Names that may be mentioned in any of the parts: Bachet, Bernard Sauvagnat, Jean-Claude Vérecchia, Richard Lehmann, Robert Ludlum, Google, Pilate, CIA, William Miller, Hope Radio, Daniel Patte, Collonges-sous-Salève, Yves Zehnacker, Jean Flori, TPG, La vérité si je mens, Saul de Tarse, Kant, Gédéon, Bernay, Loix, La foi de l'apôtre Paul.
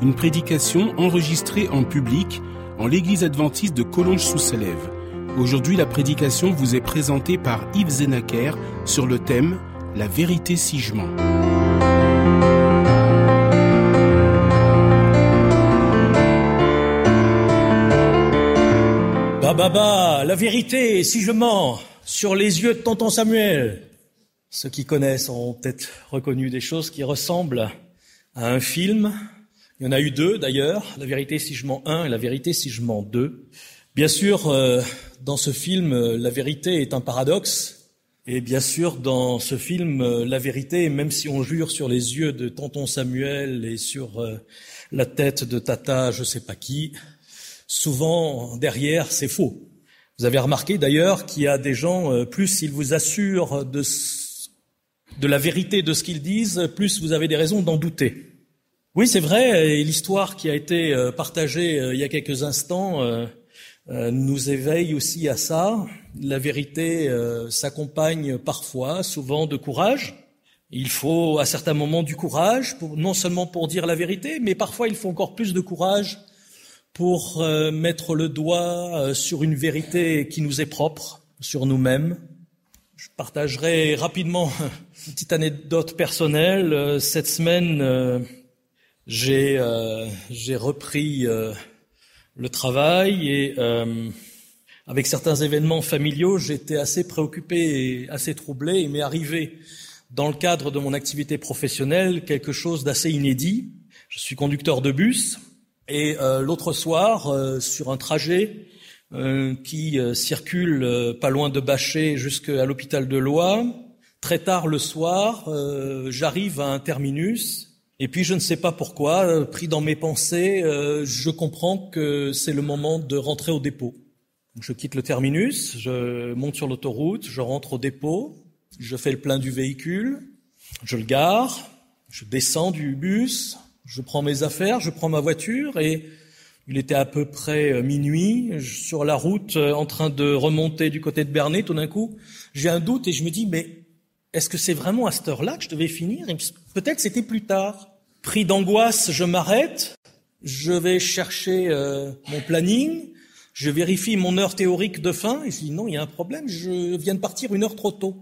Une prédication enregistrée en public en l'église adventiste de Collonges-sous-Salève. Aujourd'hui, la prédication vous est présentée par Yves Zehnacker sur le thème « La vérité si je mens ». Bah, la vérité si je mens, sur les yeux de tonton Samuel. Ceux qui connaissent ont peut-être reconnu des choses qui ressemblent à un film. Il y en a eu deux d'ailleurs, La vérité si je mens 1 et La vérité si je mens 2. Bien sûr, dans ce film, la vérité est un paradoxe. Et bien sûr, dans ce film, la vérité, même si on jure sur les yeux de tonton Samuel et sur la tête de tata je sais pas qui, souvent derrière, c'est faux. Vous avez remarqué d'ailleurs qu'il y a des gens, plus ils vous assurent de la vérité de ce qu'ils disent, plus vous avez des raisons d'en douter. Oui, c'est vrai, et l'histoire qui a été partagée il y a quelques instants nous éveille aussi à ça. La vérité s'accompagne parfois, souvent, de courage. Il faut à certains moments du courage, non seulement pour dire la vérité, mais parfois il faut encore plus de courage pour mettre le doigt sur une vérité qui nous est propre, sur nous-mêmes. Je partagerai rapidement une petite anecdote personnelle. Cette semaine, j'ai repris le travail et avec certains événements familiaux, j'étais assez préoccupé et assez troublé. Il m'est arrivé dans le cadre de mon activité professionnelle quelque chose d'assez inédit. Je suis conducteur de bus et l'autre soir, sur un trajet qui circule pas loin de Bachet jusqu'à l'hôpital de Loix, très tard le soir, j'arrive à un terminus. Et puis, je ne sais pas pourquoi, pris dans mes pensées, je comprends que c'est le moment de rentrer au dépôt. Je quitte le terminus, je monte sur l'autoroute, je rentre au dépôt, je fais le plein du véhicule, je le gare, je descends du bus, je prends mes affaires, je prends ma voiture et il était à peu près minuit, sur la route, en train de remonter du côté de Bernay. Tout d'un coup, j'ai un doute et je me dis, mais est-ce que c'est vraiment à cette heure-là que je devais finir ? Peut-être c'était plus tard. Pris d'angoisse, je m'arrête, je vais chercher mon planning, je vérifie mon heure théorique de fin, et je dis non, il y a un problème, je viens de partir une heure trop tôt.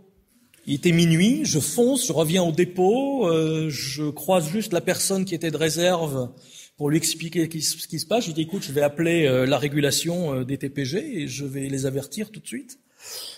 Il était minuit, je fonce, je reviens au dépôt, je croise juste la personne qui était de réserve pour lui expliquer ce qui se passe. Je lui dis écoute, je vais appeler la régulation des TPG et je vais les avertir tout de suite.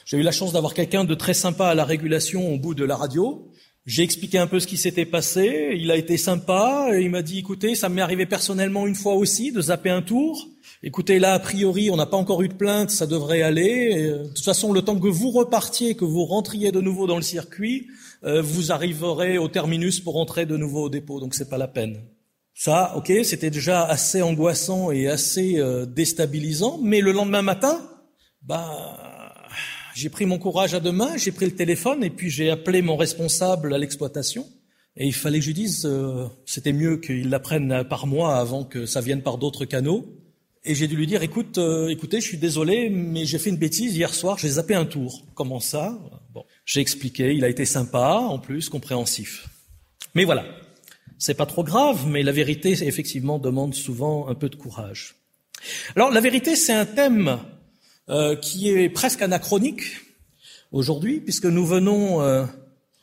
J'ai eu la chance d'avoir quelqu'un de très sympa à la régulation au bout de la radio. J'ai expliqué un peu ce qui s'était passé. Il a été sympa. Il m'a dit, écoutez, ça m'est arrivé personnellement une fois aussi de zapper un tour. Écoutez, là, a priori, on n'a pas encore eu de plainte. Ça devrait aller. De toute façon, le temps que vous repartiez, que vous rentriez de nouveau dans le circuit, vous arriverez au terminus pour rentrer de nouveau au dépôt. Donc, c'est pas la peine. Ça, ok, c'était déjà assez angoissant et assez déstabilisant. Mais le lendemain matin, j'ai pris mon courage à deux mains, j'ai pris le téléphone et puis j'ai appelé mon responsable à l'exploitation. Et il fallait que je lui dise, c'était mieux qu'il l'apprenne par moi avant que ça vienne par d'autres canaux. Et j'ai dû lui dire, écoutez, je suis désolé, mais j'ai fait une bêtise hier soir, j'ai zappé un tour. Comment ça ? Bon, j'ai expliqué, il a été sympa, en plus compréhensif. Mais voilà, c'est pas trop grave, mais la vérité effectivement demande souvent un peu de courage. Alors la vérité, c'est un thème qui est presque anachronique aujourd'hui, puisque nous venons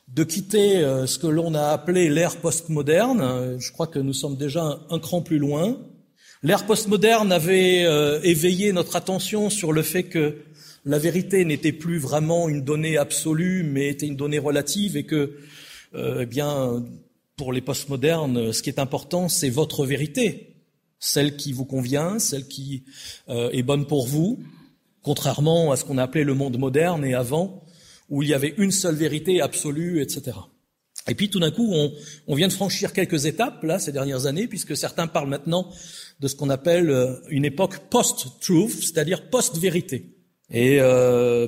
de quitter ce que l'on a appelé l'ère postmoderne. Je crois que nous sommes déjà un cran plus loin. L'ère postmoderne avait éveillé notre attention sur le fait que la vérité n'était plus vraiment une donnée absolue, mais était une donnée relative, et que, pour les postmodernes, ce qui est important, c'est votre vérité, celle qui vous convient, celle qui est bonne pour vous. Contrairement à ce qu'on appelait le monde moderne et avant, où il y avait une seule vérité absolue, etc. Et puis tout d'un coup, on vient de franchir quelques étapes là ces dernières années, puisque certains parlent maintenant de ce qu'on appelle une époque post-truth, c'est-à-dire post-vérité. Et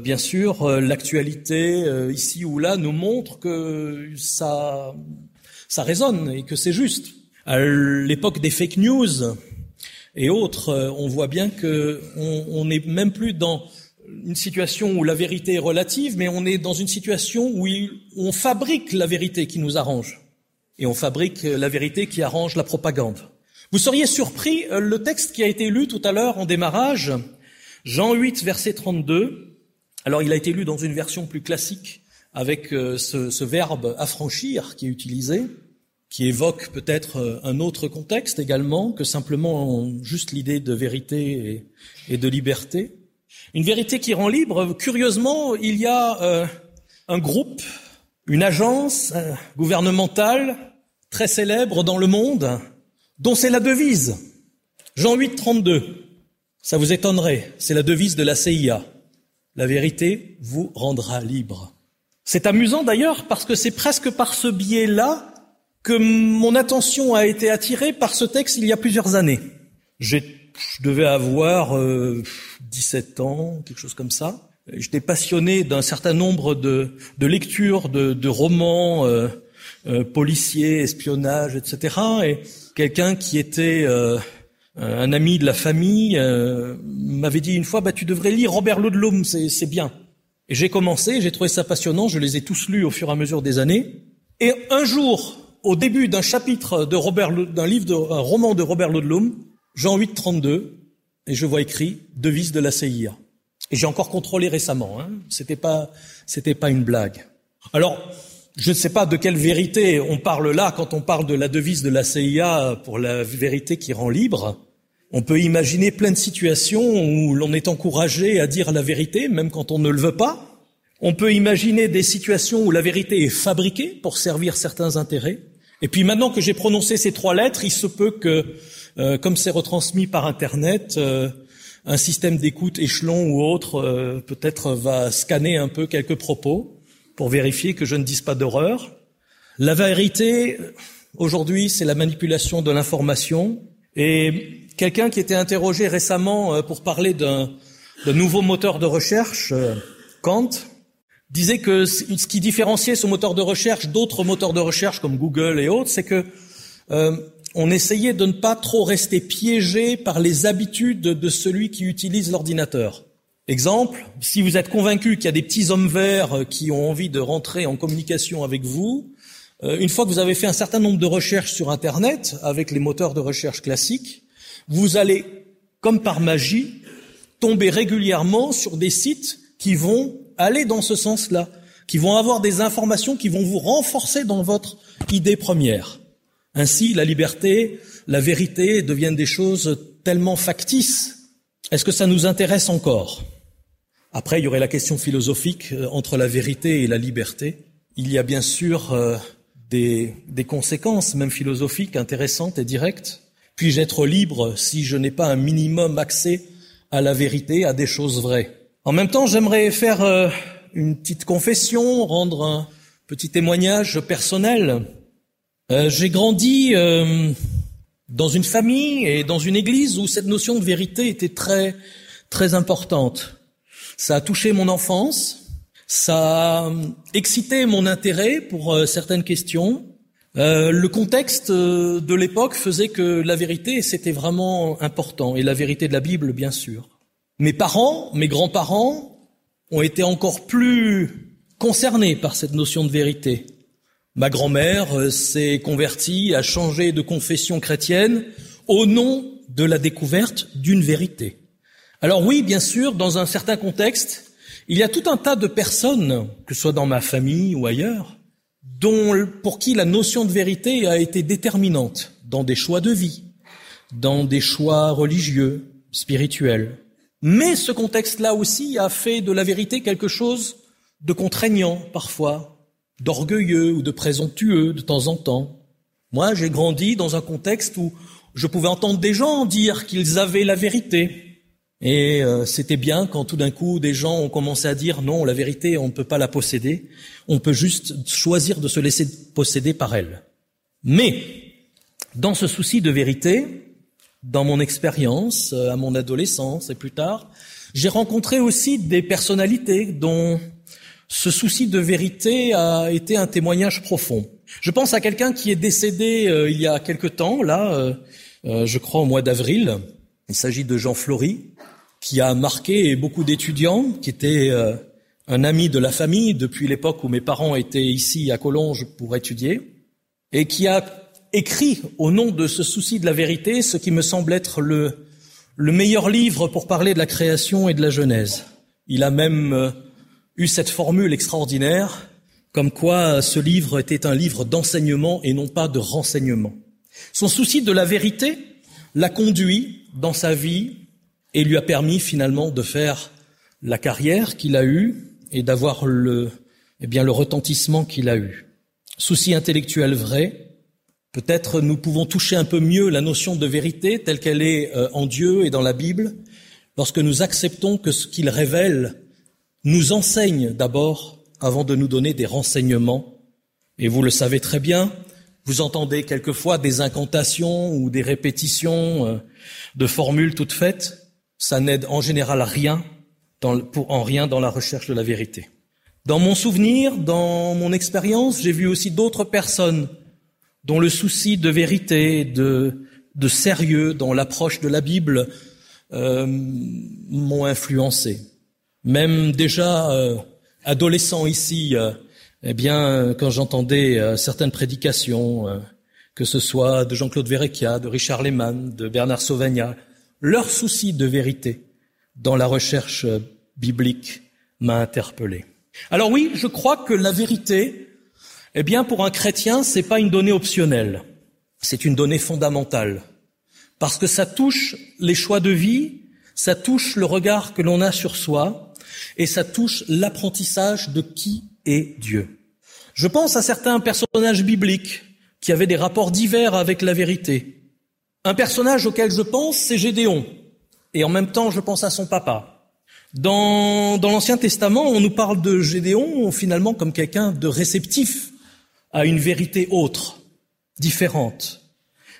bien sûr, l'actualité ici ou là nous montre que ça résonne et que c'est juste. À l'époque des fake news et autres, on voit bien que on n'est même plus dans une situation où la vérité est relative, mais on est dans une situation où on fabrique la vérité qui nous arrange. Et on fabrique la vérité qui arrange la propagande. Vous seriez surpris, le texte qui a été lu tout à l'heure en démarrage, Jean 8, verset 32, alors il a été lu dans une version plus classique, avec ce verbe « affranchir » qui est utilisé, qui évoque peut-être un autre contexte également que simplement juste l'idée de vérité et de liberté. Une vérité qui rend libre. Curieusement, il y a un groupe, une agence gouvernementale très célèbre dans le monde, dont c'est la devise. Jean 8, 32, ça vous étonnerait, c'est la devise de la CIA. La vérité vous rendra libre. C'est amusant d'ailleurs parce que c'est presque par ce biais-là que mon attention a été attirée par ce texte il y a plusieurs années. Je devais avoir 17 ans, quelque chose comme ça. J'étais passionné d'un certain nombre de lectures, de romans policiers, espionnage, etc. Et quelqu'un qui était un ami de la famille m'avait dit une fois, tu devrais lire Robert Ludlum, c'est bien. Et j'ai commencé, j'ai trouvé ça passionnant, je les ai tous lus au fur et à mesure des années. Et un jour, au début d'un chapitre d'un roman de Robert Ludlum, Jean 8, 32, et je vois écrit « Devise de la CIA ». Et j'ai encore contrôlé récemment, hein. C'était pas une blague. Alors, je ne sais pas de quelle vérité on parle là quand on parle de la devise de la CIA pour la vérité qui rend libre. On peut imaginer plein de situations où l'on est encouragé à dire la vérité, même quand on ne le veut pas. On peut imaginer des situations où la vérité est fabriquée pour servir certains intérêts. Et puis maintenant que j'ai prononcé ces trois lettres, il se peut que, comme c'est retransmis par Internet, un système d'écoute échelon ou autre peut-être va scanner un peu quelques propos pour vérifier que je ne dise pas d'horreur. La vérité, aujourd'hui, c'est la manipulation de l'information. Et quelqu'un qui était interrogé récemment pour parler d'un nouveau moteur de recherche, Kant, disait que ce qui différenciait ce moteur de recherche d'autres moteurs de recherche comme Google et autres, c'est que on essayait de ne pas trop rester piégé par les habitudes de celui qui utilise l'ordinateur. Exemple, si vous êtes convaincu qu'il y a des petits hommes verts qui ont envie de rentrer en communication avec vous, une fois que vous avez fait un certain nombre de recherches sur Internet avec les moteurs de recherche classiques, vous allez, comme par magie, tomber régulièrement sur des sites qui vont aller dans ce sens-là, qui vont avoir des informations qui vont vous renforcer dans votre idée première. Ainsi, la liberté, la vérité deviennent des choses tellement factices. Est-ce que ça nous intéresse encore ? Après, il y aurait la question philosophique entre la vérité et la liberté. Il y a bien sûr des conséquences, même philosophiques, intéressantes et directes. Puis-je être libre si je n'ai pas un minimum accès à la vérité, à des choses vraies ? En même temps, j'aimerais faire une petite confession, rendre un petit témoignage personnel. J'ai grandi dans une famille et dans une église où cette notion de vérité était très, très importante. Ça a touché mon enfance, ça a excité mon intérêt pour certaines questions. Le contexte de l'époque faisait que la vérité, c'était vraiment important, et la vérité de la Bible, bien sûr. Mes parents, mes grands-parents ont été encore plus concernés par cette notion de vérité. Ma grand-mère s'est convertie, a changé de confession chrétienne au nom de la découverte d'une vérité. Alors oui, bien sûr, dans un certain contexte, il y a tout un tas de personnes, que ce soit dans ma famille ou ailleurs, pour qui la notion de vérité a été déterminante dans des choix de vie, dans des choix religieux, spirituels. Mais ce contexte-là aussi a fait de la vérité quelque chose de contraignant parfois, d'orgueilleux ou de présomptueux de temps en temps. Moi, j'ai grandi dans un contexte où je pouvais entendre des gens dire qu'ils avaient la vérité, Et c'était bien quand tout d'un coup des gens ont commencé à dire non, la vérité on ne peut pas la posséder, on peut juste choisir de se laisser posséder par elle. Mais dans ce souci de vérité, dans mon expérience, à mon adolescence et plus tard, j'ai rencontré aussi des personnalités dont ce souci de vérité a été un témoignage profond. Je pense à quelqu'un qui est décédé il y a quelque temps, je crois au mois d'avril. Il s'agit de Jean Flori, qui a marqué beaucoup d'étudiants, qui était un ami de la famille depuis l'époque où mes parents étaient ici à Collonges pour étudier, et qui a écrit au nom de ce souci de la vérité ce qui me semble être le meilleur livre pour parler de la création et de la Genèse. Il a même eu cette formule extraordinaire, comme quoi ce livre était un livre d'enseignement et non pas de renseignement. Son souci de la vérité l'a conduit dans sa vie et lui a permis finalement de faire la carrière qu'il a eue et d'avoir le retentissement qu'il a eu. Souci intellectuel vrai, peut-être nous pouvons toucher un peu mieux la notion de vérité telle qu'elle est en Dieu et dans la Bible, lorsque nous acceptons que ce qu'il révèle nous enseigne d'abord avant de nous donner des renseignements. Et vous le savez très bien, vous entendez quelquefois des incantations ou des répétitions de formules toutes faites. Ça n'aide en général à rien, dans la recherche de la vérité. Dans mon souvenir, dans mon expérience, j'ai vu aussi d'autres personnes dont le souci de vérité, de sérieux dans l'approche de la Bible m'ont influencé. Même déjà adolescent ici, quand j'entendais certaines prédications, que ce soit de Jean-Claude Vérecchia, de Richard Lehmann, de Bernard Sauvagnat, leur souci de vérité dans la recherche biblique m'a interpellé. Alors oui, je crois que la vérité, pour un chrétien, c'est pas une donnée optionnelle. C'est une donnée fondamentale. Parce que ça touche les choix de vie, ça touche le regard que l'on a sur soi, et ça touche l'apprentissage de qui et Dieu. Je pense à certains personnages bibliques qui avaient des rapports divers avec la vérité. Un personnage auquel je pense, c'est Gédéon. Et en même temps, je pense à son papa. Dans l'Ancien Testament, on nous parle de Gédéon finalement comme quelqu'un de réceptif à une vérité autre, différente.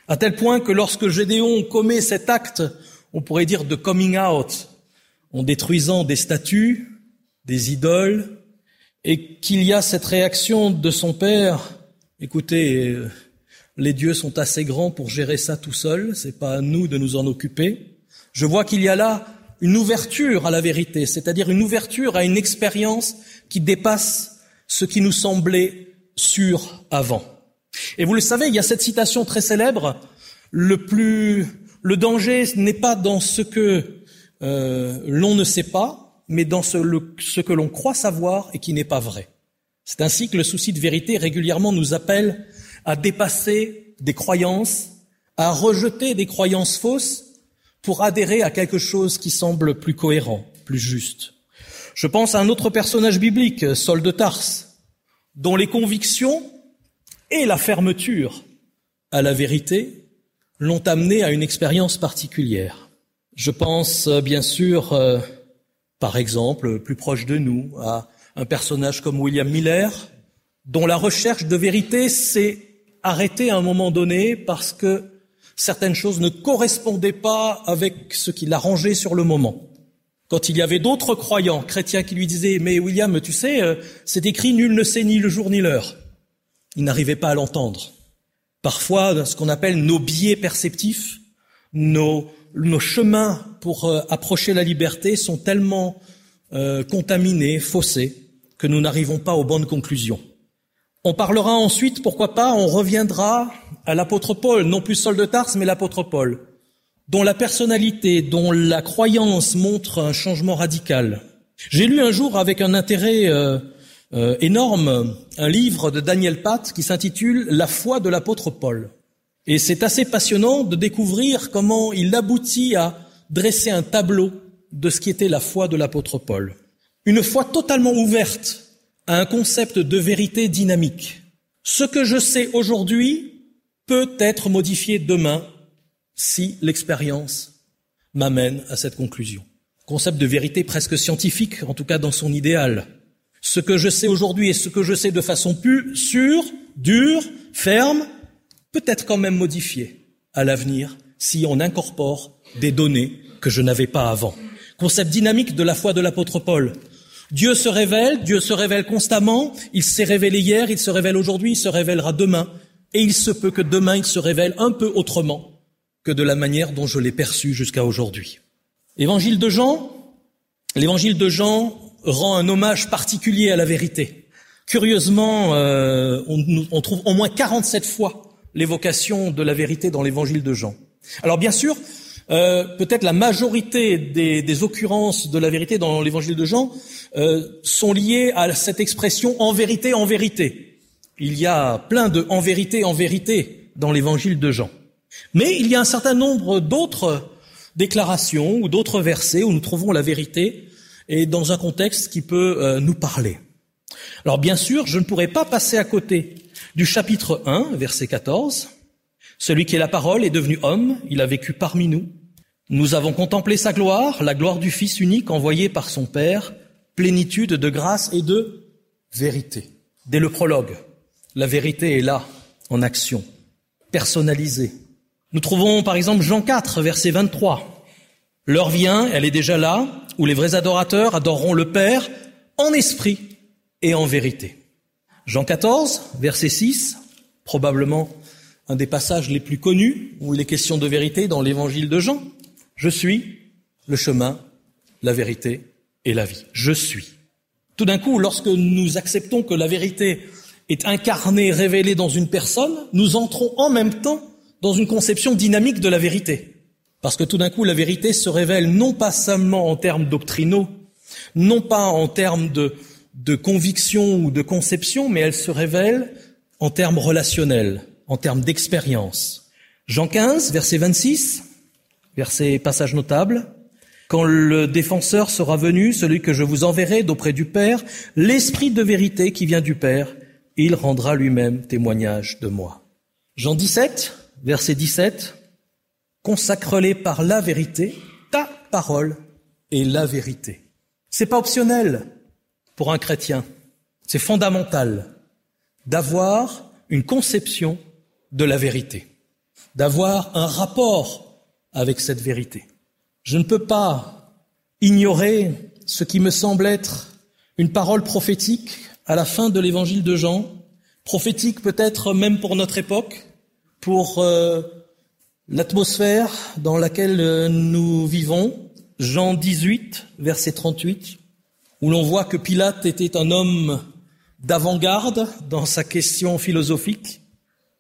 À tel point que lorsque Gédéon commet cet acte, on pourrait dire de coming out, en détruisant des statues, des idoles, et qu'il y a cette réaction de son père, écoutez, les dieux sont assez grands pour gérer ça tout seul, c'est pas à nous de nous en occuper. Je vois qu'il y a là une ouverture à la vérité, c'est-à-dire une ouverture à une expérience qui dépasse ce qui nous semblait sûr avant. Et vous le savez, il y a cette citation très célèbre, le danger n'est pas dans ce que l'on ne sait pas, mais dans ce que l'on croit savoir et qui n'est pas vrai. C'est ainsi que le souci de vérité régulièrement nous appelle à dépasser des croyances, à rejeter des croyances fausses pour adhérer à quelque chose qui semble plus cohérent, plus juste. Je pense à un autre personnage biblique, Saul de Tarse, dont les convictions et la fermeture à la vérité l'ont amené à une expérience particulière. Je pense bien sûr... par exemple, plus proche de nous, à un personnage comme William Miller, dont la recherche de vérité s'est arrêtée à un moment donné parce que certaines choses ne correspondaient pas avec ce qu'il arrangeait sur le moment. Quand il y avait d'autres croyants chrétiens qui lui disaient « Mais William, tu sais, c'est écrit, nul ne sait ni le jour ni l'heure », il n'arrivait pas à l'entendre. Parfois, ce qu'on appelle nos biais perceptifs, nos chemins pour approcher la liberté sont tellement contaminés, faussés, que nous n'arrivons pas aux bonnes conclusions. On parlera ensuite, pourquoi pas, on reviendra à l'apôtre Paul, non plus Saul de Tarse, mais l'apôtre Paul, dont la personnalité, dont la croyance montre un changement radical. J'ai lu un jour avec un intérêt énorme un livre de Daniel Patte qui s'intitule « La foi de l'apôtre Paul ». Et c'est assez passionnant de découvrir comment il aboutit à dresser un tableau de ce qui était la foi de l'apôtre Paul. Une foi totalement ouverte à un concept de vérité dynamique. Ce que je sais aujourd'hui peut être modifié demain si l'expérience m'amène à cette conclusion. Concept de vérité presque scientifique, en tout cas dans son idéal. Ce que je sais aujourd'hui et ce que je sais de façon plus sûre, dure, ferme, peut être quand même modifié à l'avenir si on incorpore des données que je n'avais pas avant. Concept dynamique de la foi de l'apôtre Paul. Dieu se révèle constamment, il s'est révélé hier, il se révèle aujourd'hui, il se révélera demain, et il se peut que demain il se révèle un peu autrement que de la manière dont je l'ai perçu jusqu'à aujourd'hui. L'évangile de Jean rend un hommage particulier à la vérité. Curieusement, on trouve au moins 47 fois l'évocation de la vérité dans l'évangile de Jean. Alors bien sûr, peut-être la majorité des occurrences de la vérité dans l'évangile de Jean sont liées à cette expression « en vérité, en vérité ». Il y a plein de « en vérité » dans l'évangile de Jean. Mais il y a un certain nombre d'autres déclarations ou d'autres versets où nous trouvons la vérité et dans un contexte qui peut nous parler. Alors bien sûr, je ne pourrais pas passer à côté du chapitre 1, verset 14. « Celui qui est la parole est devenu homme, il a vécu parmi nous. Nous avons contemplé sa gloire, la gloire du Fils unique envoyé par son Père, plénitude de grâce et de vérité. » Dès le prologue, la vérité est là, en action, personnalisée. Nous trouvons par exemple Jean 4, verset 23. « L'heure vient, elle est déjà là, où les vrais adorateurs adoreront le Père en esprit et en vérité. » Jean 14, verset 6, probablement un des passages les plus connus où il est question de vérité dans l'évangile de Jean. « Je suis le chemin, la vérité et la vie. » Je suis. Tout d'un coup, lorsque nous acceptons que la vérité est incarnée, révélée dans une personne, nous entrons en même temps dans une conception dynamique de la vérité. Parce que tout d'un coup, la vérité se révèle non pas seulement en termes doctrinaux, non pas en termes de conviction ou de conception, mais elle se révèle en termes relationnels, en termes d'expérience. Jean 15, verset 26, passage notable. « Quand le défenseur sera venu, celui que je vous enverrai d'auprès du Père, l'esprit de vérité qui vient du Père, il rendra lui-même témoignage de moi. » Jean 17, verset 17, « Consacre-les par la vérité, ta parole est la vérité. » C'est pas optionnel pour un chrétien. C'est fondamental d'avoir une conception de la vérité, d'avoir un rapport avec cette vérité. Je ne peux pas ignorer ce qui me semble être une parole prophétique à la fin de l'évangile de Jean, prophétique peut-être même pour notre époque, pour l'atmosphère dans laquelle nous vivons. Jean 18, verset 38, où l'on voit que Pilate était un homme d'avant-garde dans sa question philosophique.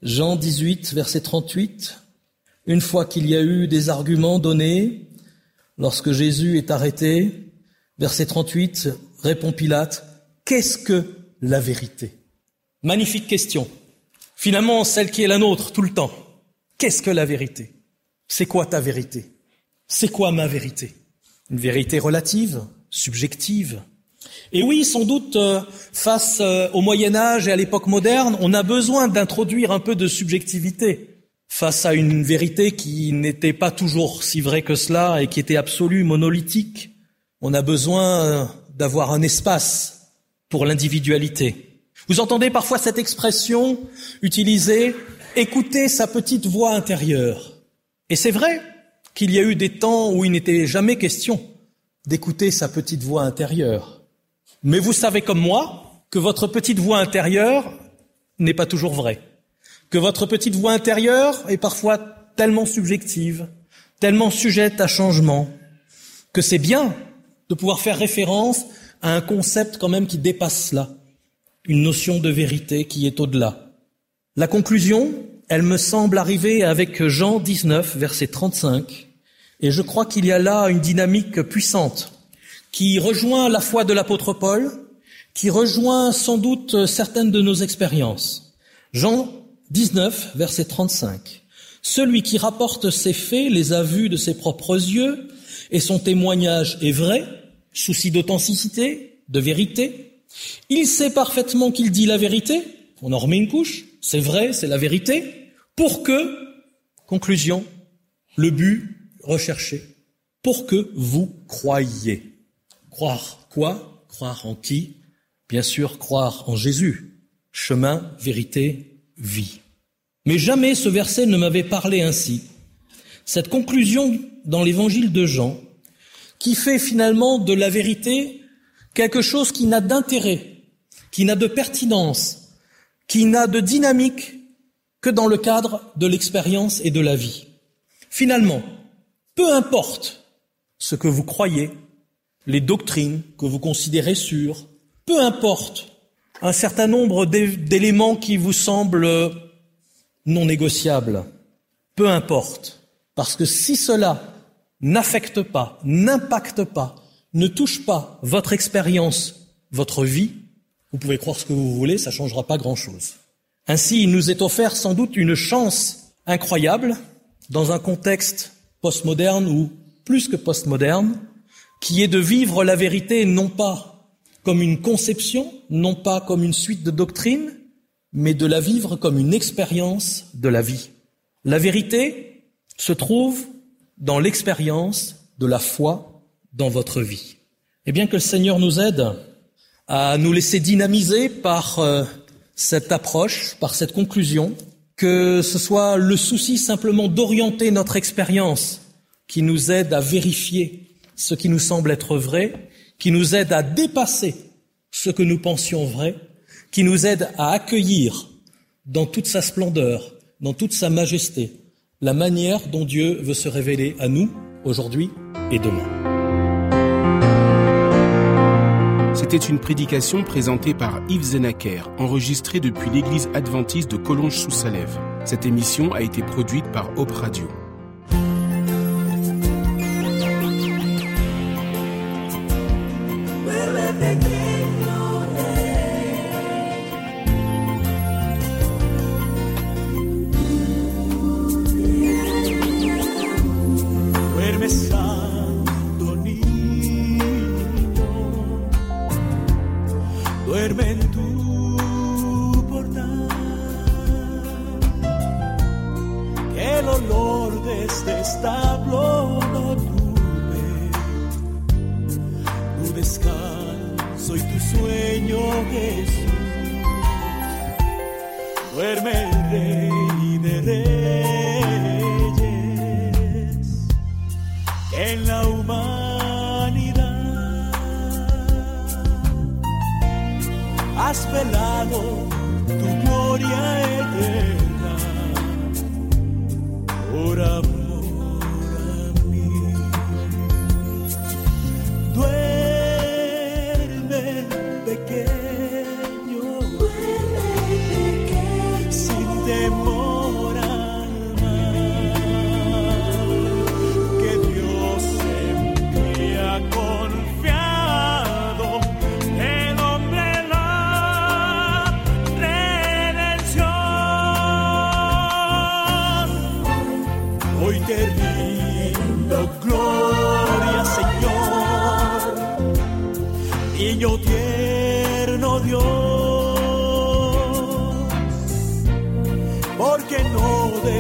Jean 18, verset 38, « Une fois qu'il y a eu des arguments donnés, lorsque Jésus est arrêté, verset 38, répond Pilate, « Qu'est-ce que la vérité ?» Magnifique question. Finalement, celle qui est la nôtre tout le temps. Qu'est-ce que la vérité ? C'est quoi ta vérité ? C'est quoi ma vérité ? Une vérité relative, subjective. Et oui, sans doute, face au Moyen-Âge et à l'époque moderne, on a besoin d'introduire un peu de subjectivité face à une vérité qui n'était pas toujours si vraie que cela et qui était absolue, monolithique. On a besoin d'avoir un espace pour l'individualité. Vous entendez parfois cette expression utilisée, écouter sa petite voix intérieure. Et c'est vrai qu'il y a eu des temps où il n'était jamais question d'écouter sa petite voix intérieure. Mais vous savez comme moi que votre petite voix intérieure n'est pas toujours vraie, que votre petite voix intérieure est parfois tellement subjective, tellement sujette à changement, que c'est bien de pouvoir faire référence à un concept quand même qui dépasse cela, une notion de vérité qui est au-delà. La conclusion, elle me semble arriver avec Jean 19, verset 35, et je crois qu'il y a là une dynamique puissante qui rejoint la foi de l'apôtre Paul, qui rejoint sans doute certaines de nos expériences. Jean 19, verset 35. « Celui qui rapporte ces faits les a vus de ses propres yeux, et son témoignage est vrai, souci d'authenticité, de vérité. Il sait parfaitement qu'il dit la vérité, on en remet une couche, c'est vrai, c'est la vérité, pour que, conclusion, le but recherché pour que vous croyiez. Croire quoi? Croire en qui? Bien sûr, croire en Jésus. Chemin, vérité, vie. Mais jamais ce verset ne m'avait parlé ainsi. Cette conclusion dans l'évangile de Jean, qui fait finalement de la vérité quelque chose qui n'a d'intérêt, qui n'a de pertinence, qui n'a de dynamique que dans le cadre de l'expérience et de la vie. Finalement, peu importe ce que vous croyez, les doctrines que vous considérez sûres, peu importe un certain nombre d'éléments qui vous semblent non négociables, peu importe, parce que si cela n'affecte pas, n'impacte pas, ne touche pas votre expérience, votre vie, vous pouvez croire ce que vous voulez, ça ne changera pas grand-chose. Ainsi, il nous est offert sans doute une chance incroyable dans un contexte postmoderne ou plus que postmoderne, qui est de vivre la vérité non pas comme une conception, non pas comme une suite de doctrines, mais de la vivre comme une expérience de la vie. La vérité se trouve dans l'expérience de la foi dans votre vie. Et bien que le Seigneur nous aide à nous laisser dynamiser par cette approche, par cette conclusion, que ce soit le souci simplement d'orienter notre expérience qui nous aide à vérifier ce qui nous semble être vrai, qui nous aide à dépasser ce que nous pensions vrai, qui nous aide à accueillir dans toute sa splendeur, dans toute sa majesté, la manière dont Dieu veut se révéler à nous, aujourd'hui et demain. C'était une prédication présentée par Yves Zehnacker, enregistrée depuis l'église adventiste de Collonges-sous-Salève. Cette émission a été produite par Hope Radio.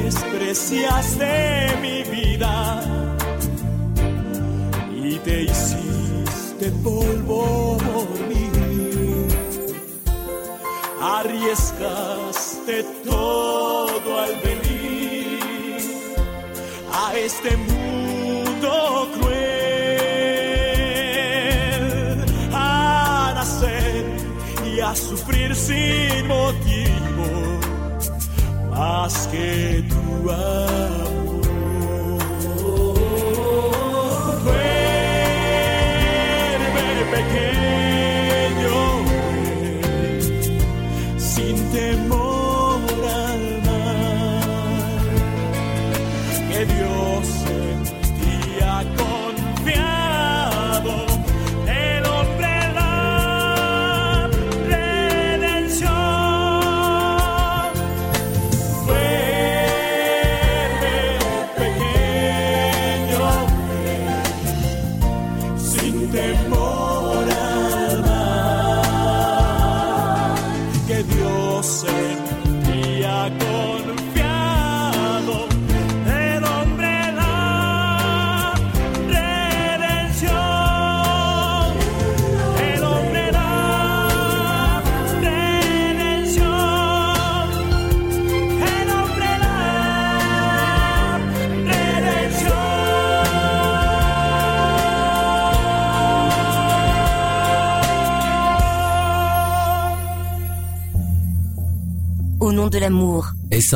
Despreciaste mi vida y te hiciste polvo por mí, arriesgaste todo al venir a este mundo cruel, a nacer y a sufrir sin motivo más que tú. Amor. Duerme pequeño, sin temor al mal, que Dios en ti ha confiado, el hombre la redención. d'amour. Est-ce